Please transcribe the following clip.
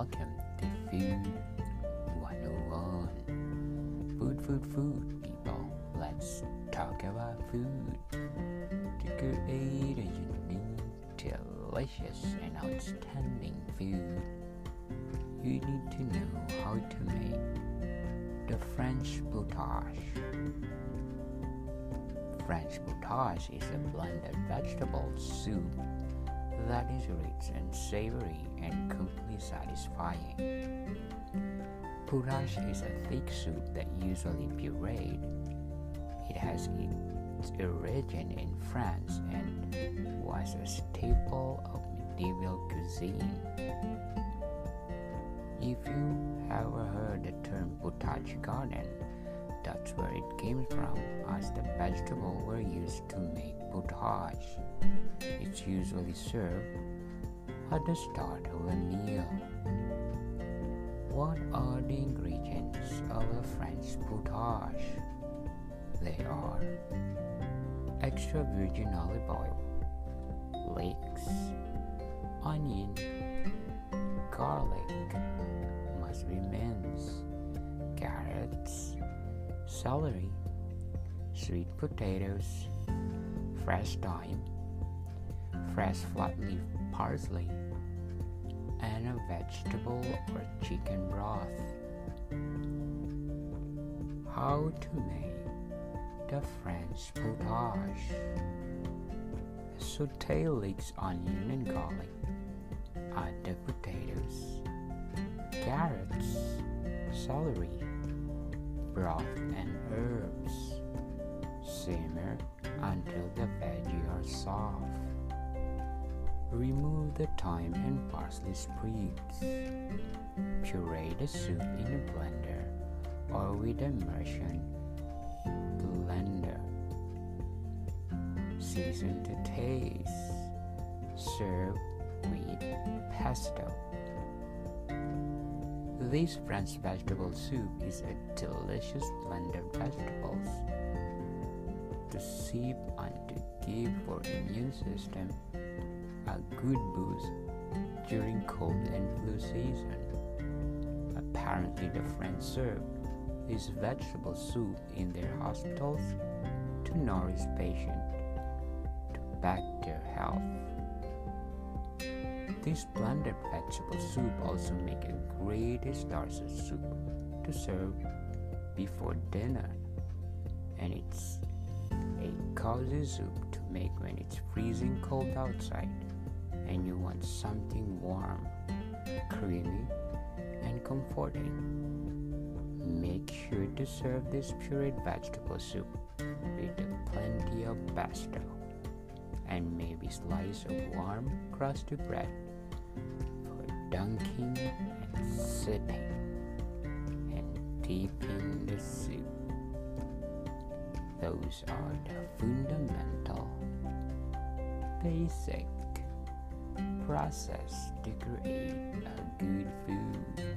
Welcome to Food 101. Food, people. Let's talk about food. To create a unique, delicious, and outstanding food, you need to know how to make the French potage. French potage is a blended vegetable soup that is rich and savory and completely satisfying. Potage is a thick soup that usually pureed. It has its origin in France and was a staple of medieval cuisine. If you ever heard the term potage garden, that's where it came from, as the vegetables were used to make potage. It's usually served at the start of a meal. What are the ingredients of a French potage? They are extra virgin olive oil, leeks, onion, garlic, mustard greens, carrots, celery, sweet potatoes, fresh thyme, fresh flat leaf parsley, and a vegetable or chicken broth. How to make the French potage. Saute leeks, onion, and garlic. Add the potatoes, carrots, celery, broth, and herbs. Simmer until the veggies are soft. Remove the thyme and parsley sprigs. Puree the soup in a blender or with a immersion blender. Season to taste. Serve with pesto. This French vegetable soup is a delicious blend of vegetables to sip and to give for immune system a good boost during cold and flu season. Apparently, the French serve this vegetable soup in their hospitals to nourish patients to back their health. This blended vegetable soup also makes a great starter soup to serve before dinner, and it's a cozy soup to make when it's freezing cold outside and you want something warm, creamy, and comforting. Make sure to serve this pureed vegetable soup with plenty of pesto and maybe slice of warm crusty bread for dunking and sipping and dipping the soup. Those are the fundamental, basic process to create a good food.